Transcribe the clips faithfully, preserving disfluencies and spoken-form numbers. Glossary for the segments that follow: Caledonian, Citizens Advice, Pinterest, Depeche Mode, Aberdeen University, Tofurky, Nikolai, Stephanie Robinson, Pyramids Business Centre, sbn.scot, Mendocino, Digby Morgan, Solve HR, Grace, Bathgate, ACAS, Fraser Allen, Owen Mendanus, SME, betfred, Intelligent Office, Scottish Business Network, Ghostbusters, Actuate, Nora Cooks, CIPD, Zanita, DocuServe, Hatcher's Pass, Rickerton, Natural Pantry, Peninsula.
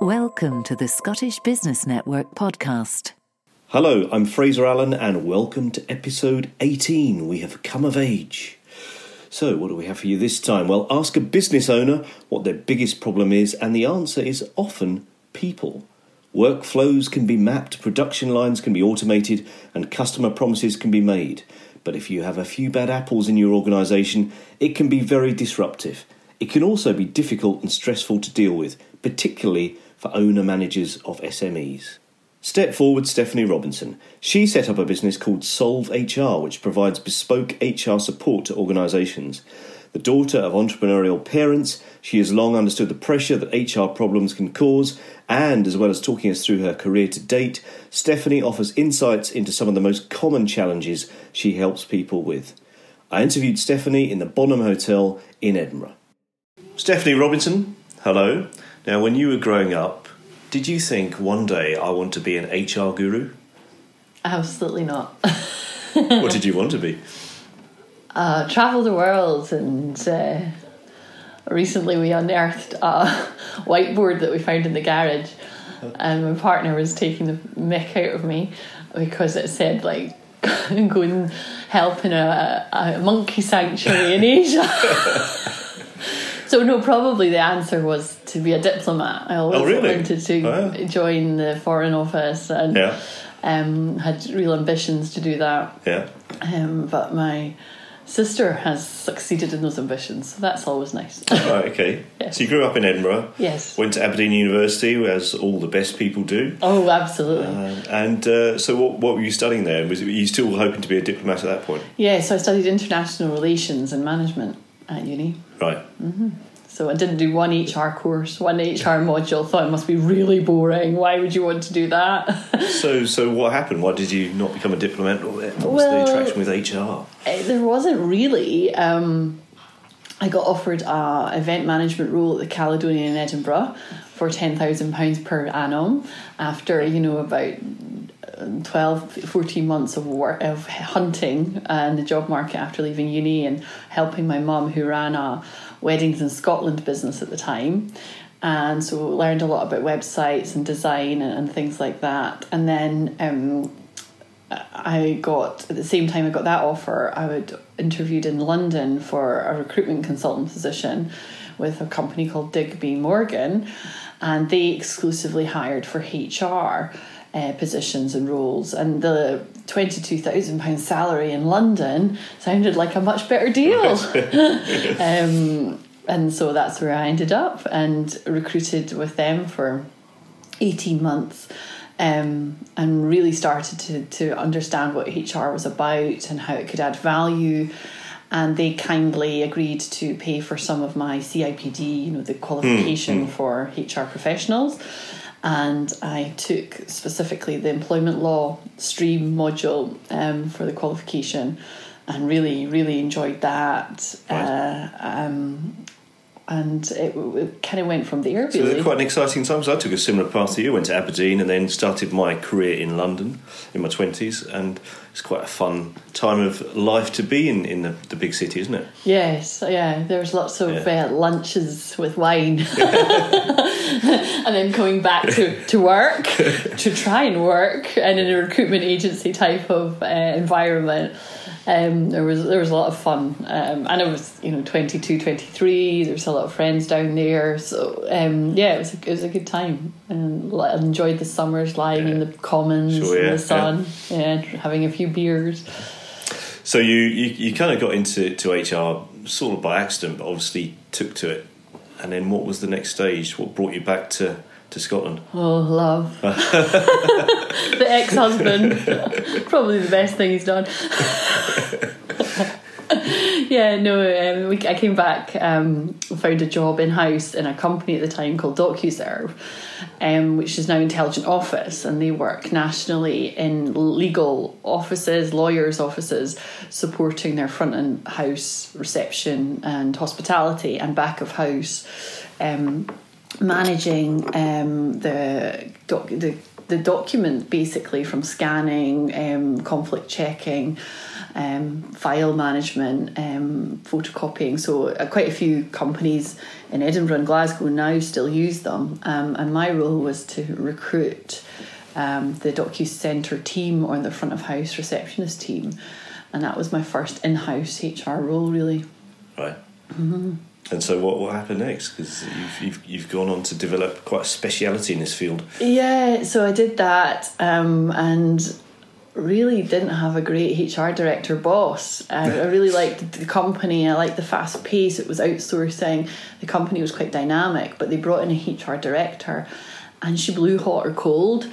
Welcome to the Scottish Business Network podcast. Hello, I'm Fraser Allen and welcome to episode eighteen. We have come of age. So what do we have for you this time? Well, ask a business owner what their biggest problem is and the answer is often people. Workflows can be mapped, production lines can be automated, and customer promises can be made. But if you have a few bad apples in your organisation, it can be very disruptive. It can also be difficult and stressful to deal with, particularly for owner-managers of S M Es. Step forward Stephanie Robinson. She set up a business called Solve H R, which provides bespoke H R support to organisations. The daughter of entrepreneurial parents, she has long understood the pressure that H R problems can cause, and as well as talking us through her career to date, Stephanie offers insights into some of the most common challenges she helps people with. I interviewed Stephanie in the Bonham Hotel in Edinburgh. Stephanie Robinson, hello. Now, when you were growing up, did you think one day I want to be an H R guru? Absolutely not. What did you want to be? Uh, travel the world, and uh, recently we unearthed a whiteboard that we found in the garage, and my partner was taking the mick out of me because it said, like, go and help in a, a monkey sanctuary in Asia. So no, probably the answer was to be a diplomat. I always oh, really? wanted to oh, yeah. join the Foreign Office and yeah. um, had real ambitions to do that. Yeah. Um, but my sister has succeeded in those ambitions, so that's always nice. Right, okay. Yes. So you grew up in Edinburgh. Yes. Went to Aberdeen University, as all the best people do. Oh, absolutely. Uh, and uh, so what, what were you studying there? Was it, were you still hoping to be a diplomat at that point? Yeah, so I studied international relations and management at uni. Right. Mm-hmm. So I didn't do one H R course, one H R module. Thought it must be really boring. Why would you want to do that? so, so what happened? Why did you not become a diplomat? What was well, the attraction with H R? There wasn't really. Um, I got offered an event management role at the Caledonian in Edinburgh for ten thousand pounds per annum after, you know, about twelve, fourteen months of work, of hunting and the job market after leaving uni and helping my mum, who ran a weddings in Scotland business at the time, and so learned a lot about websites and design and, and things like that. And then um, I got, at the same time I got that offer, I would interviewed in London for a recruitment consultant position with a company called Digby Morgan, and they exclusively hired for H R Uh, positions and roles, and the twenty-two thousand pounds salary in London sounded like a much better deal. um, and so that's where I ended up and recruited with them for eighteen months, um, and really started to, to understand what H R was about and how it could add value. And they kindly agreed to pay for some of my C I P D, you know, the qualification mm-hmm. for H R professionals. And I took specifically the employment law stream module um, for the qualification, and really, really enjoyed that. Right. Uh, um, and it, it kind of went from there, really. So quite an exciting time, because I took a similar path to you. Went to Aberdeen and then started my career in London in my twenties. And it's quite a fun time of life to be in, in the, the big city, isn't it? Yes, yeah. There's lots of yeah. uh, lunches with wine. And then coming back to, to work, to try and work, and in a recruitment agency type of uh, environment. Um, there was there was a lot of fun, um, and I was, you know, twenty-two, twenty-three, there was a lot of friends down there, so um, yeah, it was, a, it was a good time, and I enjoyed the summers lying yeah. in the commons, sure, yeah, in the sun, yeah. yeah, having a few beers. So you, you, you kind of got into to H R sort of by accident, but obviously took to it, and then what was the next stage? What brought you back to... to Scotland? Oh, love. The ex-husband. Probably the best thing he's done. yeah, no, um, we, I came back, um, found a job in-house in a company at the time called DocuServe, um, which is now Intelligent Office, and they work nationally in legal offices, lawyers' offices, supporting their front-end house reception and hospitality and back-of-house um managing um, the doc- the the document basically from scanning, um, conflict checking, um, file management, um, photocopying. So uh, quite a few companies in Edinburgh and Glasgow now still use them. Um, and my role was to recruit um, the DocuCentre team or the front of house receptionist team. And that was my first in-house H R role, really. Right. Mm-hmm. And so what, what happened next? Because you've, you've you've gone on to develop quite a speciality in this field. Yeah, so I did that um, and really didn't have a great H R director boss. Uh, I really liked the company. I liked the fast pace. It was outsourcing. The company was quite dynamic, but they brought in a H R director and she blew hot or cold.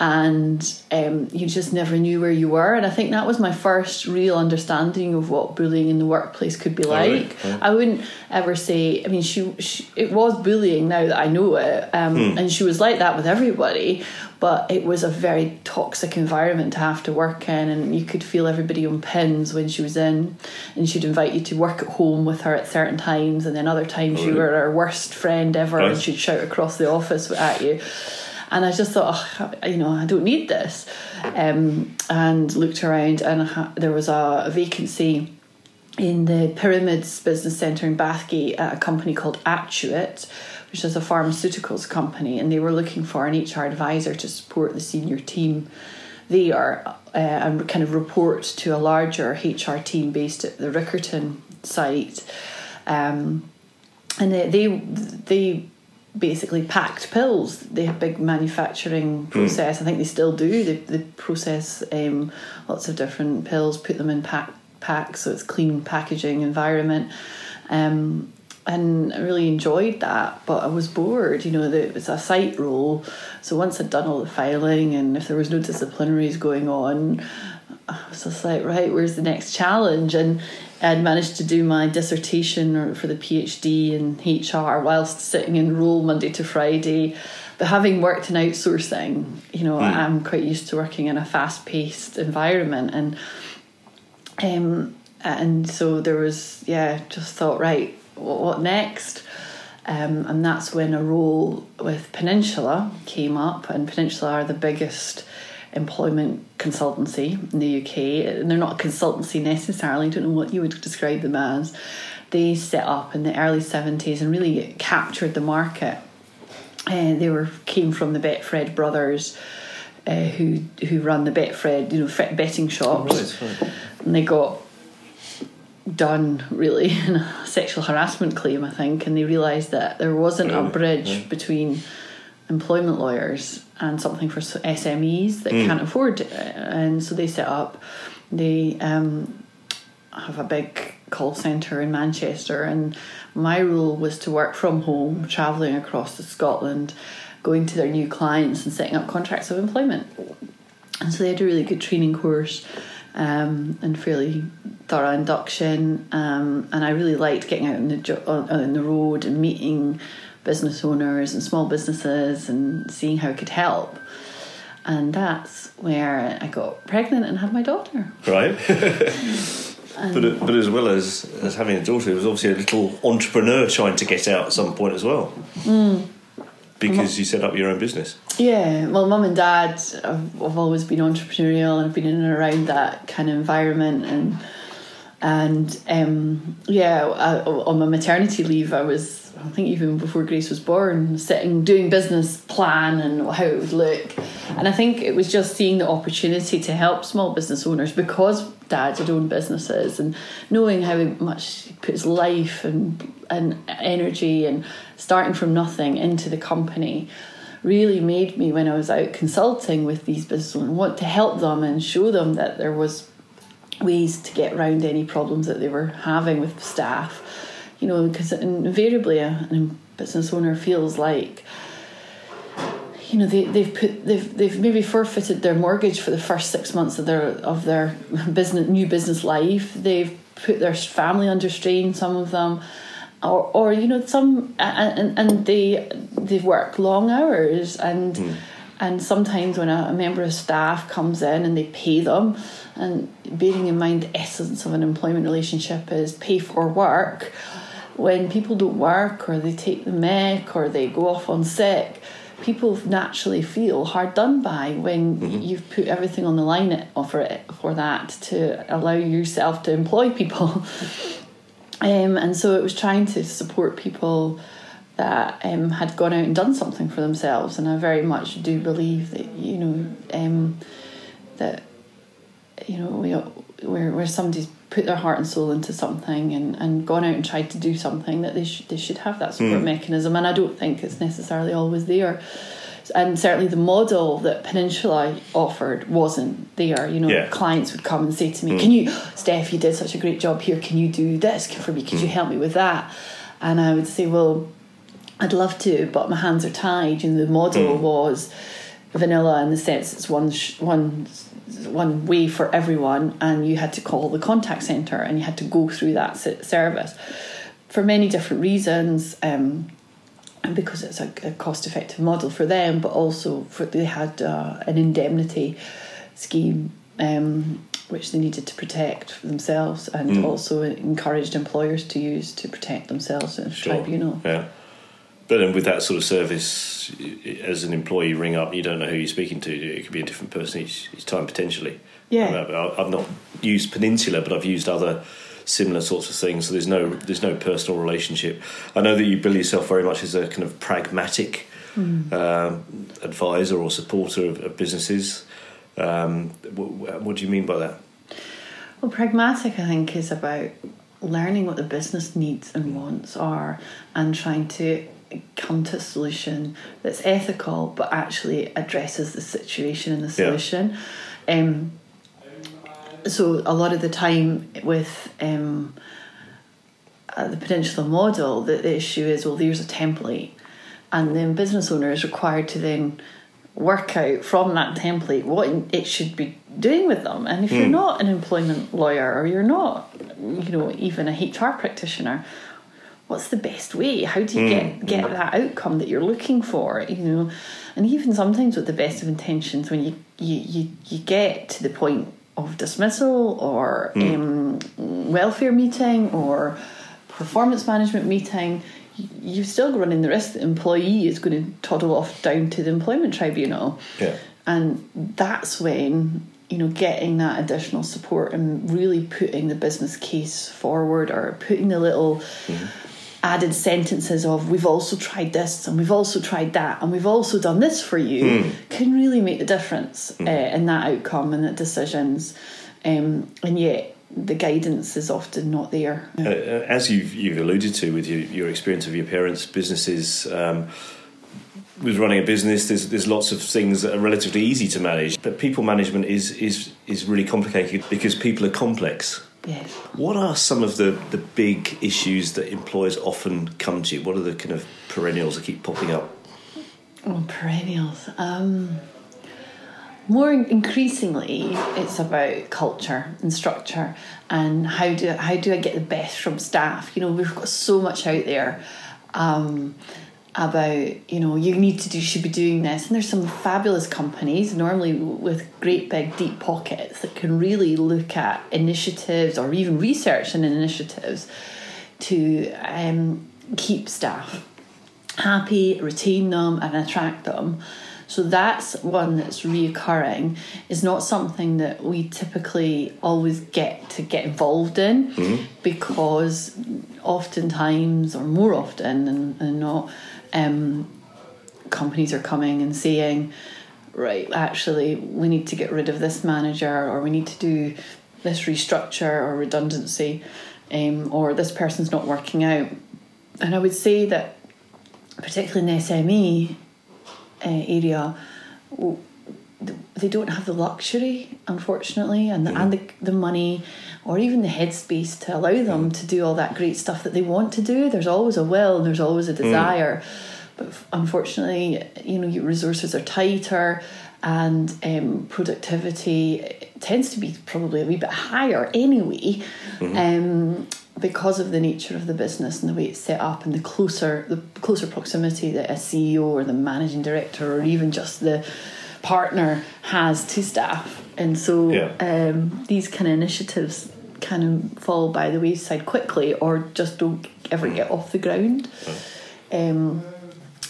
And um, you just never knew where you were. And I think that was my first real understanding of what bullying in the workplace could be like. Oh, right. Oh. I wouldn't ever say, I mean, she, she it was bullying now that I know it. Um, hmm. And she was like that with everybody. But it was a very toxic environment to have to work in. And you could feel everybody on pins when she was in. And she'd invite you to work at home with her at certain times. And then other times oh, you really? were her worst friend ever. Right. And she'd shout across the office at you. And I just thought, oh, you know, I don't need this. Um, and looked around and ha- there was a, a vacancy in the Pyramids Business Centre in Bathgate at a company called Actuate, which is a pharmaceuticals company. And they were looking for an H R advisor to support the senior team there uh, and kind of report to a larger H R team based at the Rickerton site. Um, and they... they, they basically packed pills. They had a big manufacturing process. I think they still do. They, they process um, lots of different pills, put them in pack, packs, so it's clean packaging environment. Um, and I really enjoyed that, but I was bored. You know, the, it's a site role. So once I'd done all the filing and if there was no disciplinaries going on, I was just like, right, where's the next challenge? And I'd managed to do my dissertation for the PhD in H R whilst sitting in role Monday to Friday. But having worked in outsourcing, you know, mm. I'm quite used to working in a fast-paced environment. And um, and so there was, yeah, just thought, right, what, what next? Um, and that's when a role with Peninsula came up. And Peninsula are the biggest employment consultancy in the U K, and they're not a consultancy necessarily, I don't know what you would describe them as. They set up in the early seventies and really captured the market. Uh, they were came from the Betfred brothers uh, who who run the Betfred, you know, betting shops. Oh, right. And they got done really in a sexual harassment claim, I think, and they realised that there wasn't really? a bridge yeah. between employment lawyers and something for S M Es that mm. can't afford it. And so they set up, they um, have a big call centre in Manchester, and my role was to work from home, travelling across to Scotland, going to their new clients and setting up contracts of employment. And so they had a really good training course um, and fairly thorough induction, um, and I really liked getting out on the, jo- on the road and meeting business owners and small businesses and seeing how I could help. And that's where I got pregnant and had my daughter. Right. but but as well as, as having a daughter, it was obviously a little entrepreneur trying to get out at some point as well. Mm. Because you set up your own business. Yeah, well, mum and dad have, have always been entrepreneurial and I've been in and around that kind of environment. And, and um, yeah, I, on my maternity leave, I was... I think even before Grace was born, sitting, doing business plan and how it would look. And I think it was just seeing the opportunity to help small business owners because dads had owned businesses and knowing how much he put his life and, and energy and starting from nothing into the company really made me, when I was out consulting with these business owners, want to help them and show them that there was ways to get around any problems that they were having with staff. You know, because invariably a, a business owner feels like, you know, they, they've put they've they've maybe forfeited their mortgage for the first six months of their of their business new business life. They've put their family under strain, some of them, or or you know some and and they they work long hours and mm. and sometimes when a, a member of staff comes in and they pay them, and bearing in mind the essence of an employment relationship is pay for work. When people don't work or they take the mech or they go off on sick, people naturally feel hard done by when mm-hmm. you've put everything on the line for it, for that, to allow yourself to employ people. Um, and so it was trying to support people that um, had gone out and done something for themselves. And I very much do believe that, you know, um, that, you know, we, where, where somebody's put their heart and soul into something and, and gone out and tried to do something, that they, sh- they should have that support mm. mechanism. And I don't think it's necessarily always there. And certainly the model that Peninsula offered wasn't there. You know, yeah. clients would come and say to me, mm. can you, Steph, you did such a great job here, can you do this for me? Could mm. you help me with that? And I would say, well, I'd love to, but my hands are tied. And the model mm. was vanilla in the sense it's one sh- one one way for everyone, and you had to call the contact centre and you had to go through that service for many different reasons, um, and because it's a, a cost-effective model for them, but also for, they had uh, an indemnity scheme um, which they needed to protect for themselves, and mm. also encouraged employers to use to protect themselves in a sure. tribunal. Yeah. But then with that sort of service, as an employee, you ring up, you don't know who you're speaking to. It could be a different person each, each time, potentially. Yeah. I've not used Peninsula, but I've used other similar sorts of things. So there's no there's no personal relationship. I know that you bill yourself very much as a kind of pragmatic mm. um, advisor or supporter of, of businesses. Um, what, what do you mean by that? Well, pragmatic, I think, is about learning what the business needs and wants are, and trying to come to a solution that's ethical but actually addresses the situation and the solution. Yeah. Um, so a lot of the time with um, uh, the Peninsula model, the, the issue is, well, there's a template, and then business owner is required to then work out from that template what it should be doing with them. And if mm. you're not an employment lawyer, or you're not, you know, even a H R practitioner, what's the best way? How do you mm. get, get that outcome that you're looking for? You know, and even sometimes with the best of intentions, when you you, you, you get to the point of dismissal or mm. um, welfare meeting or performance management meeting, you're still running the risk that the employee is going to toddle off down to the employment tribunal. Yeah. And that's when, you know, getting that additional support and really putting the business case forward, or putting the little mm. added sentences of, we've also tried this and we've also tried that and we've also done this for you, mm. can really make the difference mm. uh, in that outcome and that decisions. Um, and yet the guidance is often not there. Uh, as you've, you've alluded to with your, your experience of your parents' businesses, um, with running a business, there's, there's lots of things that are relatively easy to manage, but people management is is, is really complicated because people are complex. Yes. What are some of the, the big issues that employers often come to you? What are the kind of perennials that keep popping up? Oh, perennials. Um, more increasingly, it's about culture and structure, and how do how do I get the best from staff? You know, we've got so much out there um, about, you know, you need to do, should be doing this. And there's some fabulous companies, normally with great big deep pockets, that can really look at initiatives or even research and initiatives to um, keep staff happy, retain them and attract them. So that's one that's reoccurring. It's not something that we typically always get to get involved in mm-hmm. because oftentimes, or more often than, than not, Um, companies are coming and saying, right, actually, we need to get rid of this manager, or we need to do this restructure or redundancy, um, or this person's not working out. And I would say that, particularly in the S M E uh, area, w- they don't have the luxury, unfortunately, and the, mm. and the, the money, or even the headspace to allow them mm. to do all that great stuff that they want to do. There's always a will and there's always a desire. Mm. But unfortunately, you know, your resources are tighter, and um, productivity tends to be probably a wee bit higher anyway, mm-hmm. um, because of the nature of the business and the way it's set up, and the closer, the closer proximity that a C E O or the managing director, or even just the partner has to staff. And so yeah. um, these kind of initiatives kind of fall by the wayside quickly, or just don't ever get off the ground. Um,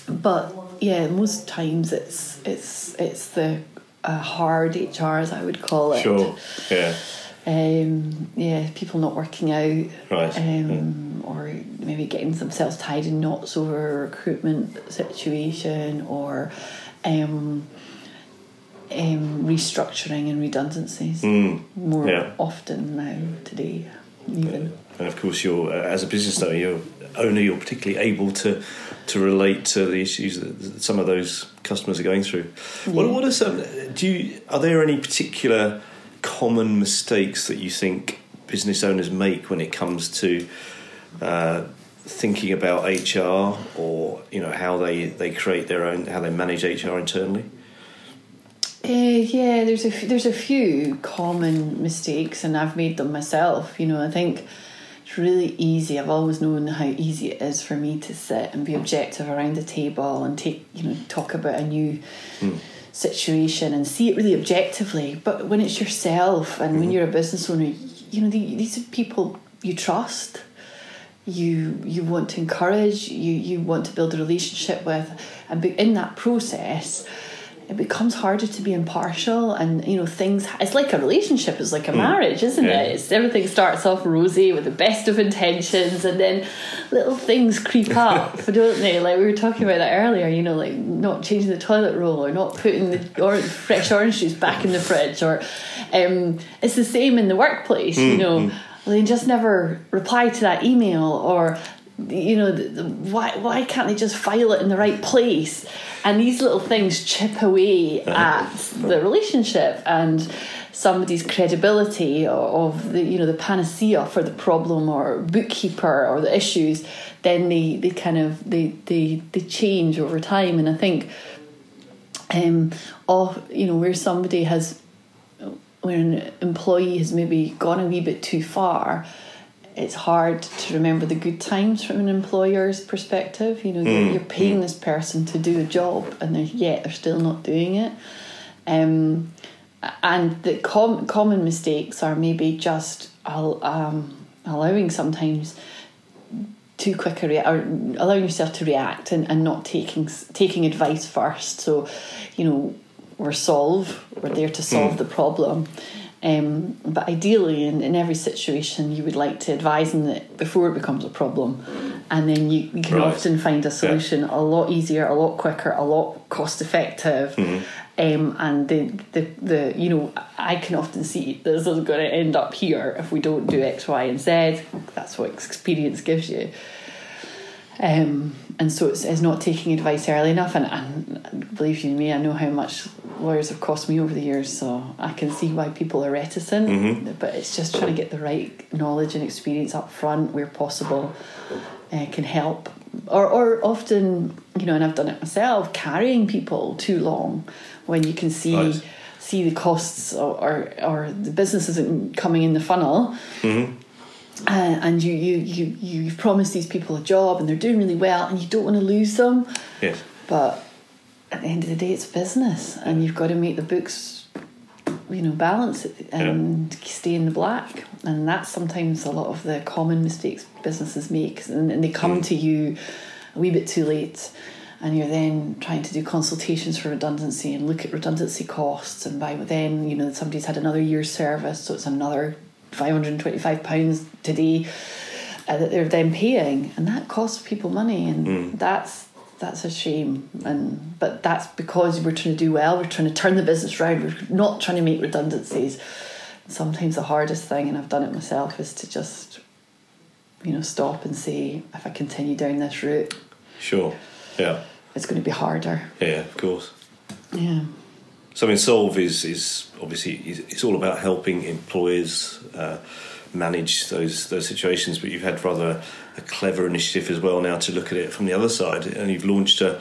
but yeah, most times it's it's it's the uh, hard H R, as I would call it. Sure. Yeah. Um, yeah, people not working out, right. um, mm. or maybe getting themselves tied in knots over a recruitment situation, or um, um, restructuring and redundancies mm. more yeah. often now today, even. Yeah. And of course, you're as a business owner, you're only you're particularly able to to relate to the issues that some of those customers are going through. Yeah. What what are some? Do you are there any particular common mistakes that you think business owners make when it comes to uh, thinking about H R, or you know how they, they create their own, how they manage H R internally? Uh, yeah, there's a f- there's a few common mistakes, and I've made them myself. You know, I think it's really easy. I've always known how easy it is for me to sit and be objective around the table and take you know talk about a new. Mm. situation and see it really objectively, but when it's yourself and mm-hmm. when you're a business owner, you know these are people you trust, you you want to encourage, you you want to build a relationship with, and in that process it becomes harder to be impartial. And you know things, it's like a relationship, it's like a mm. marriage, isn't yeah. it it's, everything starts off rosy with the best of intentions, and then little things creep up, don't they? Like we were talking about that earlier, you know, like not changing the toilet roll, or not putting the or- fresh orange juice back in the fridge, or um, it's the same in the workplace. Mm. You know, mm. they just never reply to that email, or you know, the, the, why why can't they just file it in the right place? And these little things chip away at the relationship and somebody's credibility of the you know the panacea for the problem or bookkeeper or the issues. Then they, they kind of they, they they change over time. And I think um oh you know where somebody has where an employee has maybe gone a wee bit too far, it's hard to remember the good times from an employer's perspective. You know, mm. you're paying this person to do a job, and they're, yet they're still not doing it. Um, and the com- common mistakes are maybe just um, allowing sometimes too quick a rea- or allowing yourself to react and, and not taking taking advice first. So, you know, we're solve, we're there to solve mm. the problem. Um, but ideally, in, in every situation, you would like to advise them that before it becomes a problem, and then you, you can right. often find a solution yeah. a lot easier, a lot quicker, a lot cost effective. Mm-hmm. Um, and the, the the you know I can often see this is going to end up here if we don't do X, Y, and Z. That's what experience gives you. Um, and so it's, it's not taking advice early enough, and, and believe you me, I know how much lawyers have cost me over the years, so I can see why people are reticent. Mm-hmm. But it's just trying to get the right knowledge and experience up front where possible uh, can help. Or, or often, you know, and I've done it myself, carrying people too long when you can see right. see the costs, or, or or the business isn't coming in the funnel. Mm-hmm. Uh, and you, you, you, you've promised these people a job and they're doing really well, and you don't want to lose them. Yes. But at the end of the day, it's business, and you've got to make the books, you know, balance and yeah. stay in the black. And that's sometimes a lot of the common mistakes businesses make, and, and they come mm. to you a wee bit too late, and you're then trying to do consultations for redundancy and look at redundancy costs, and by then, you know, somebody's had another year's service, so it's another five hundred twenty-five pounds today uh, that they're then paying, and that costs people money, and mm. that's that's a shame. And but that's because we're trying to do well, we're trying to turn the business round, we're not trying to make redundancies. Sometimes the hardest thing, and I've done it myself, is to just you know stop and say, if I continue down this route, sure, yeah, it's going to be harder. Yeah, of course. Yeah. So I mean, Solve is, is obviously is, it's all about helping employers uh, manage those those situations. But you've had rather a, a clever initiative as well now to look at it from the other side, and you've launched a,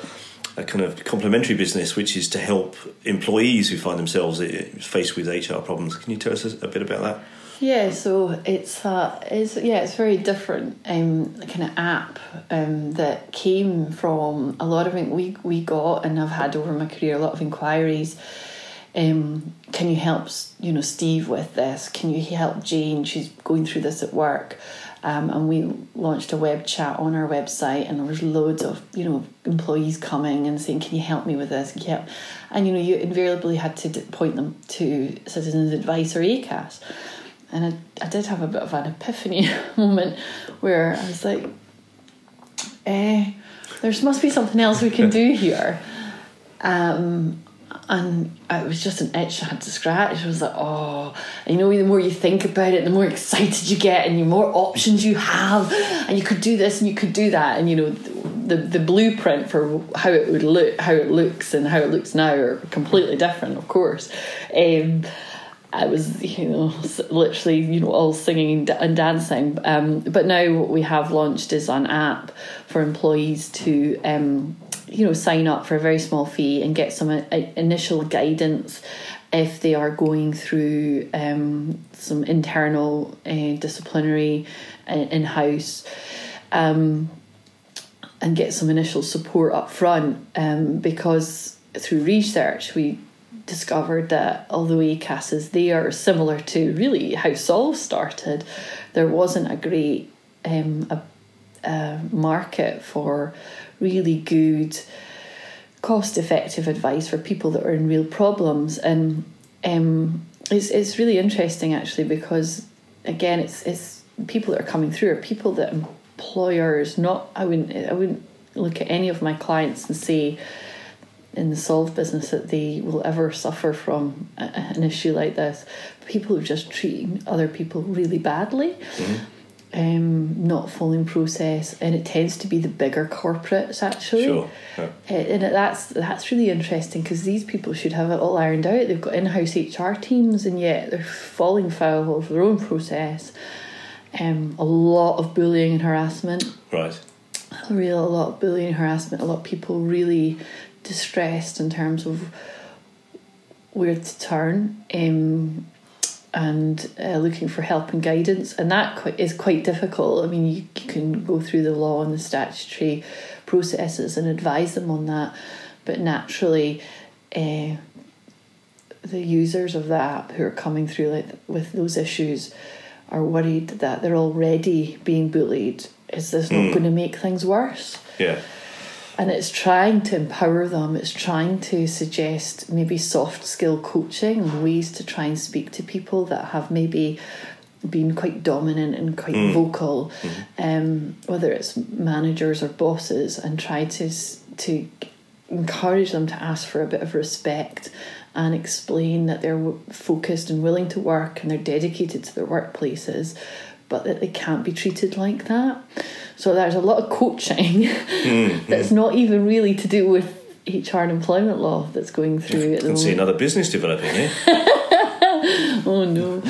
a kind of complementary business, which is to help employees who find themselves faced with H R problems. Can you tell us a bit about that? Yeah, so it's uh, it's yeah, it's very different um, kind of app um, that came from a lot of we we got, and I've had over my career, a lot of inquiries Um, can you help, you know, Steve with this? Can you help Jane? She's going through this at work. Um, and we launched a web chat on our website, and there was loads of, you know, employees coming and saying, can you help me with this? Yep. And, you know, you invariably had to point them to Citizens Advice or A C A S. And I, I did have a bit of an epiphany moment where I was like, eh, there must be something else we can do here. Um, and it was just an itch I had to scratch. I was like, oh, and you know, the more you think about it, the more excited you get and the more options you have, and you could do this and you could do that. And, you know, the the blueprint for how it would look, how it looks and how it looks now are completely different, of course. Um, I was, you know, literally, you know, all singing and dancing. Um, but now what we have launched is an app for employees to... Um, you know, sign up for a very small fee and get some initial guidance if they are going through um, some internal uh, disciplinary in-house, um, and get some initial support up front, um, because through research we discovered that although A C A S is there, similar to really how Solve started, there wasn't a great um, a, a market for really good, cost-effective advice for people that are in real problems. And um, it's it's really interesting, actually, because, again, it's it's people that are coming through are people that employers, not, I wouldn't, I wouldn't look at any of my clients and say in the Solve business that they will ever suffer from a, an issue like this. People who are just treating other people really badly. Mm-hmm. Um, not following process, and it tends to be the bigger corporates, actually. Sure. Yeah. And that's that's really interesting, because these people should have it all ironed out. They've got in-house H R teams, and yet they're falling foul of their own process. Um, a lot of bullying and harassment. Right. A real a lot of bullying and harassment. A lot of people really distressed in terms of where to turn. Um, and uh, looking for help and guidance, and that quite, is quite difficult. I mean, you, you can go through the law and the statutory processes and advise them on that, but naturally uh, the users of the app who are coming through like with those issues are worried that they're already being bullied. Is this mm. not going to make things worse? Yeah. And it's trying to empower them. It's trying to suggest maybe soft skill coaching, ways to try and speak to people that have maybe been quite dominant and quite mm. vocal, mm. Um, whether it's managers or bosses, and try to to encourage them to ask for a bit of respect and explain that they're w- focused and willing to work and they're dedicated to their workplaces, but that they can't be treated like that. So there's a lot of coaching mm-hmm. that's not even really to do with H R and employment law that's going through you at the moment. I can see another business developing, eh? Oh, no.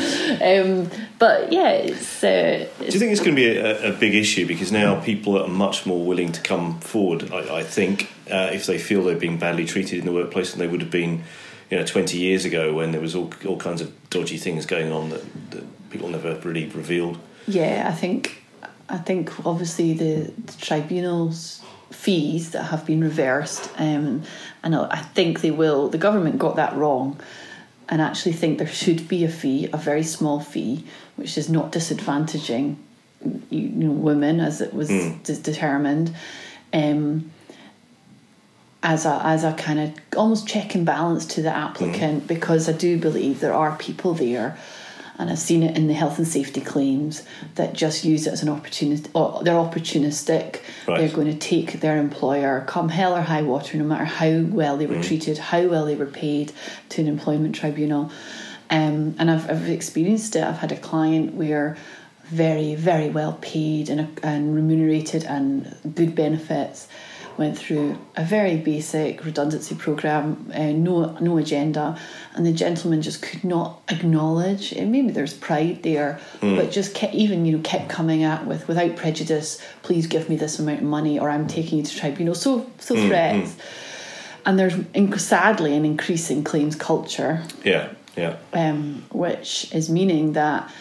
Um, but, yeah, it's... Uh, do you think it's going to be a, a big issue? Because now people are much more willing to come forward, I, I think, uh, if they feel they're being badly treated in the workplace than they would have been, you know, twenty years ago, when there was all, all kinds of dodgy things going on that, that people never really revealed. Yeah, I think... I think obviously the, the tribunals' fees that have been reversed, um, and I think they will. The government got that wrong, and actually think there should be a fee, a very small fee, which is not disadvantaging, you know, women, as it was mm. de- determined, um, as a as a kind of almost check and balance to the applicant, mm. because I do believe there are people there. And I've seen it in the health and safety claims that just use it as an opportunity. Oh, they're opportunistic. Right. They're going to take their employer, come hell or high water, no matter how well they were mm. treated, how well they were paid, to an employment tribunal. Um, and I've, I've experienced it. I've had a client where very, very well paid and, and remunerated and good benefits went through a very basic redundancy programme, uh, no no agenda, and the gentleman just could not acknowledge it. Maybe there's pride there, mm. but just kept, even you know kept coming at with, without prejudice, please give me this amount of money or I'm taking you to tribunal, so so mm. threats. Mm. And there's inc- sadly an increasing claims culture. Yeah, yeah. Um, which is meaning that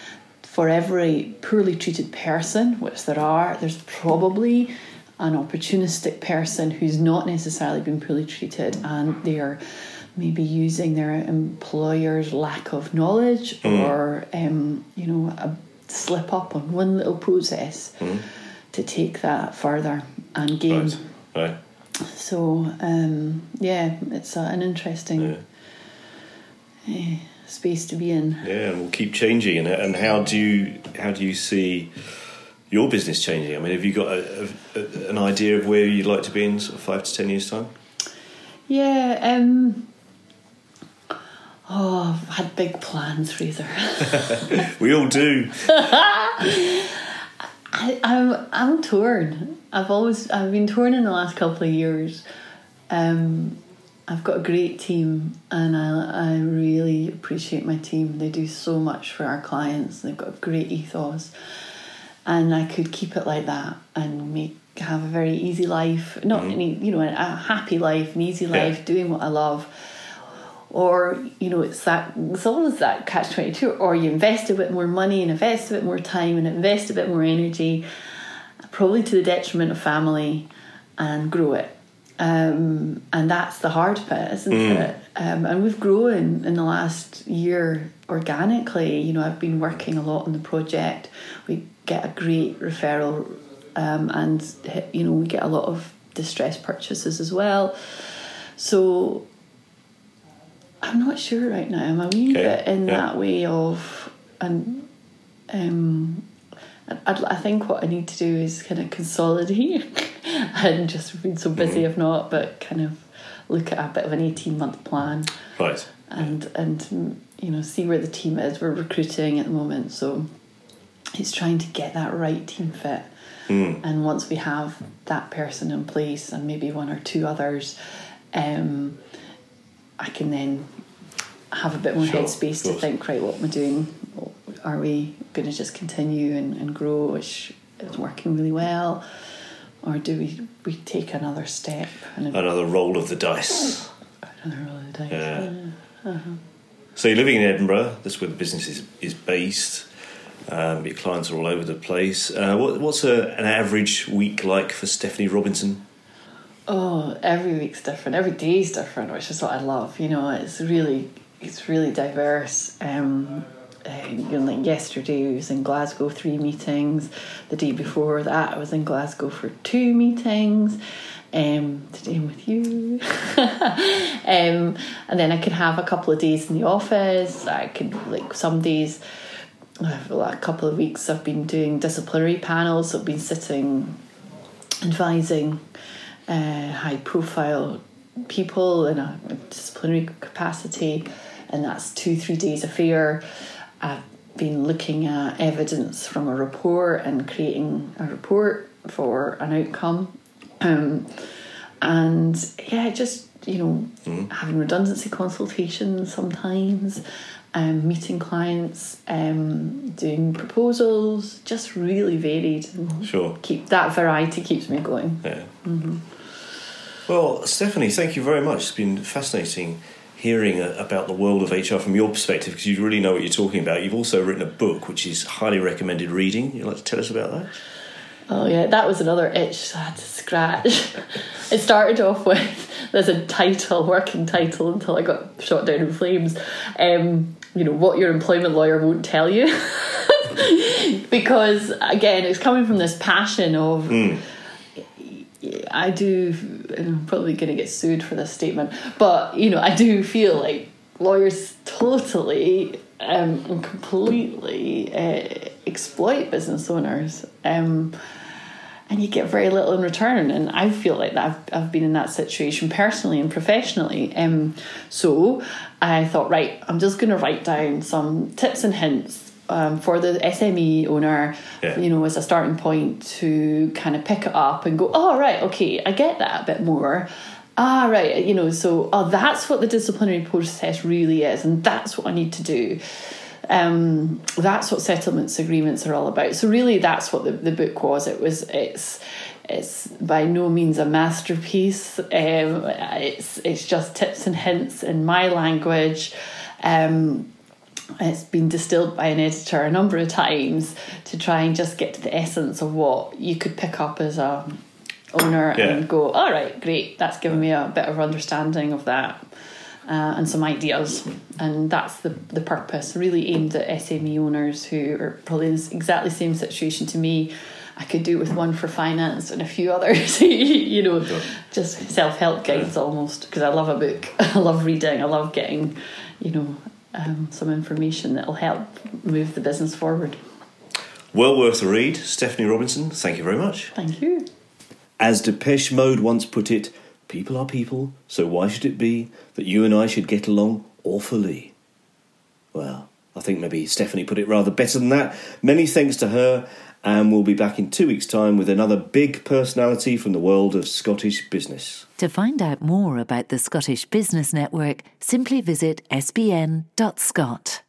for every poorly treated person, which there are, there's probably an opportunistic person who's not necessarily been poorly treated, and they're maybe using their employer's lack of knowledge mm. or, um, you know, a slip up on one little process mm. to take that further and gain. Right. Right. So, um, yeah, it's a, an interesting yeah. uh, space to be in. Yeah, and we'll keep changing. And, and how do you, how do you see your business changing? I mean, have you got a, a, an idea of where you'd like to be in sort of five to ten years' time? Yeah, um, oh, I've had big plans, Fraser. We all do. I, I'm, I'm torn. I've always, I've been torn in the last couple of years. Um, I've got a great team, and I, I really appreciate my team. They do so much for our clients. They've got a great ethos. And I could keep it like that and make have a very easy life, not mm. any, you know, a happy life, an easy life, yeah. doing what I love. Or, you know, it's that it's always that catch twenty-two. Or you invest a bit more money and invest a bit more time and invest a bit more energy, probably to the detriment of family, and grow it. Um, and that's the hard bit, isn't mm. it? Um, and we've grown in the last year organically. You know, I've been working a lot on the project. We get a great referral, um, and, you know, we get a lot of distressed purchases as well. So I'm not sure right now. I'm a wee okay. bit in yeah. that way of... and um, I'd, I think what I need to do is kind of consolidate. I hadn't just been so busy, mm-hmm. if not, but kind of look at a bit of an eighteen-month plan. Right. And, and, you know, see where the team is. We're recruiting at the moment, so... it's trying to get that right team fit. Mm. And once we have that person in place and maybe one or two others, um, I can then have a bit more sure, headspace to think, right, what am I doing? Are we going to just continue and, and grow, which is working really well? Or do we, we take another step? And another roll of the dice. Another roll of the dice, yeah. yeah. Uh-huh. So you're living in Edinburgh. That's where the business is, is based. Um, your clients are all over the place. Uh, what, what's a, an average week like for Stephanie Robinson? Oh, every week's different. Every day's different, which is what I love. You know, it's really, it's really diverse. Um, uh, you know, like yesterday, I was in Glasgow three meetings. The day before that, I was in Glasgow for two meetings. Um, today I'm with you. um, and then I could have a couple of days in the office. I could like some days. For a couple of weeks I've been doing disciplinary panels, so I've been sitting advising uh, high profile people in a disciplinary capacity, and that's two three days a year. I've been looking at evidence from a report and creating a report for an outcome, um, and yeah just you know mm. having redundancy consultations sometimes. Um, meeting clients, um, doing proposals, just really varied. Sure. Keep that variety keeps me going. Yeah. Mm-hmm. Well, Stephanie, thank you very much. It's been fascinating hearing a, about the world of H R from your perspective, because you really know what you're talking about. You've also written a book, which is highly recommended reading. You'd like to tell us about that? Oh, yeah, that was another itch I had to scratch. It started off with, there's a title, working title, until I got shot down in flames. Um, you know, what your employment lawyer won't tell you. Because, again, it's coming from this passion of... Mm. I do... And I'm probably going to get sued for this statement. But, you know, I do feel like lawyers totally um, and completely... Uh, exploit business owners, um, and you get very little in return, and I feel like that I've, I've been in that situation personally and professionally, um, so I thought, right, I'm just going to write down some tips and hints um, for the S M E owner, yeah. you know, as a starting point to kind of pick it up and go, oh right, okay, I get that a bit more. Ah, right, you know, so oh, that's what the disciplinary process really is, and that's what I need to do. Um, that's what settlements agreements are all about. So really, that's what the, the book was. It was it's it's by no means a masterpiece. Um, it's it's just tips and hints in my language. Um, it's been distilled by an editor a number of times to try and just get to the essence of what you could pick up as a owner yeah. and go, all right, great, that's given me a bit of understanding of that. uh, and some ideas. And that's the, the purpose, really aimed at S M E owners who are probably in this exactly same situation to me. I could do with one for finance and a few others, you know, sure. Just self-help guides yeah. almost, because I love a book, I love reading, I love getting, you know, um, some information that will help move the business forward. Well worth a read. Stephanie Robinson, thank you very much. Thank you. As Depeche Mode once put it, people are people, so why should it be that you and I should get along awfully? Well, I think maybe Stephanie put it rather better than that. Many thanks to her. And we'll be back in two weeks' time with another big personality from the world of Scottish business. To find out more about the Scottish Business Network, simply visit s b n dot scot.